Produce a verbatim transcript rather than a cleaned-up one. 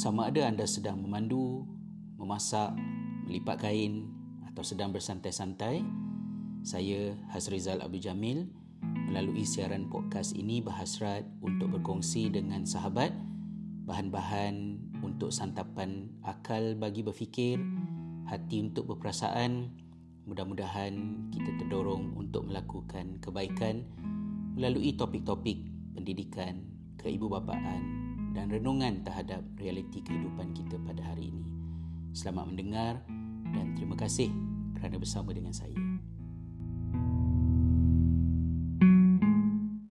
sama ada anda sedang memandu, memasak, melipat kain atau sedang bersantai-santai, saya Hasrizal Abu Jamil melalui siaran podcast ini berhasrat untuk berkongsi dengan sahabat bahan-bahan untuk santapan akal bagi berfikir, hati untuk berperasaan. Mudah-mudahan kita terdorong untuk melakukan kebaikan melalui topik-topik pendidikan, keibubapaan dan renungan terhadap realiti kehidupan kita pada hari ini. Selamat mendengar dan terima kasih kerana bersama dengan saya.